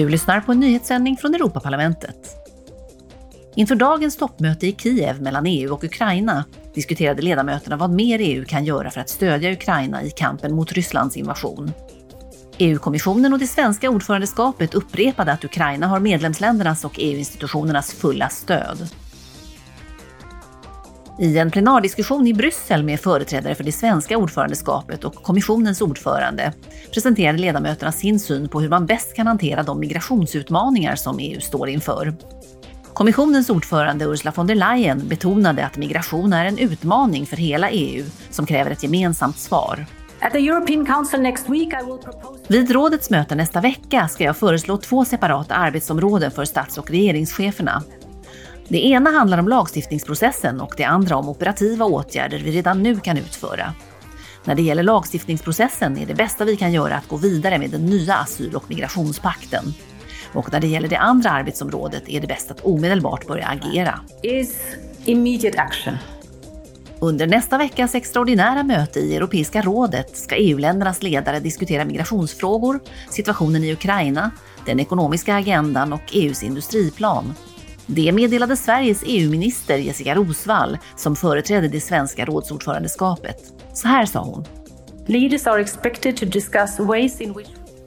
Du lyssnar på en nyhetssändning från Europaparlamentet. Inför dagens toppmöte i Kiev mellan EU och Ukraina diskuterade ledamöterna vad mer EU kan göra för att stödja Ukraina i kampen mot Rysslands invasion. EU-kommissionen och det svenska ordförandeskapet upprepade att Ukraina har medlemsländernas och EU-institutionernas fulla stöd. I en plenardiskussion i Bryssel med företrädare för det svenska ordförandeskapet och kommissionens ordförande presenterade ledamöterna sin syn på hur man bäst kan hantera de migrationsutmaningar som EU står inför. Kommissionens ordförande Ursula von der Leyen betonade att migration är en utmaning för hela EU som kräver ett gemensamt svar. Vid rådets möte nästa vecka ska jag föreslå 2 separata arbetsområden för stats- och regeringscheferna. Det ena handlar om lagstiftningsprocessen och det andra om operativa åtgärder vi redan nu kan utföra. När det gäller lagstiftningsprocessen är det bästa vi kan göra att gå vidare med den nya asyl- och migrationspakten. Och när det gäller det andra arbetsområdet är det bäst att omedelbart börja agera. Under nästa veckas extraordinära möte i Europeiska rådet ska EU-ländernas ledare diskutera migrationsfrågor, situationen i Ukraina, den ekonomiska agendan och EUs industriplan. Det meddelade Sveriges EU-minister Jessica Rosvall som företrädde det svenska rådsordförandeskapet. Så här sa hon.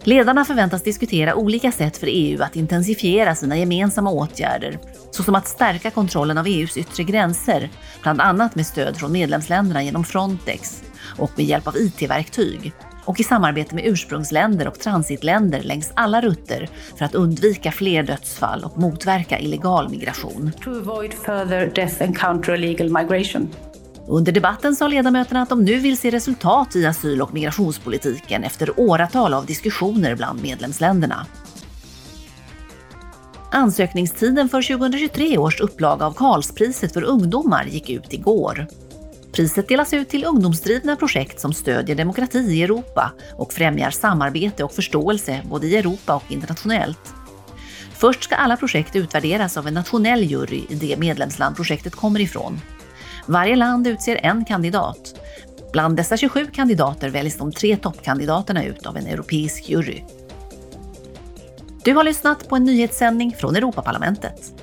Ledarna förväntas diskutera olika sätt för EU att intensifiera sina gemensamma åtgärder, såsom att stärka kontrollen av EUs yttre gränser, bland annat med stöd från medlemsländerna genom Frontex och med hjälp av IT-verktyg, och i samarbete med ursprungsländer och transitländer längs alla rutter för att undvika fler dödsfall och motverka illegal migration. Under debatten sa ledamöterna att de nu vill se resultat i asyl- och migrationspolitiken efter åratal av diskussioner bland medlemsländerna. Ansökningstiden för 2023 års upplaga av Karlspriset för ungdomar gick ut igår. Priset delas ut till ungdomsdrivna projekt som stödjer demokrati i Europa och främjar samarbete och förståelse både i Europa och internationellt. Först ska alla projekt utvärderas av en nationell jury i det medlemsland projektet kommer ifrån. Varje land utser en kandidat. Bland dessa 27 kandidater väljs de 3 toppkandidaterna ut av en europeisk jury. Du har lyssnat på en nyhetssändning från Europaparlamentet.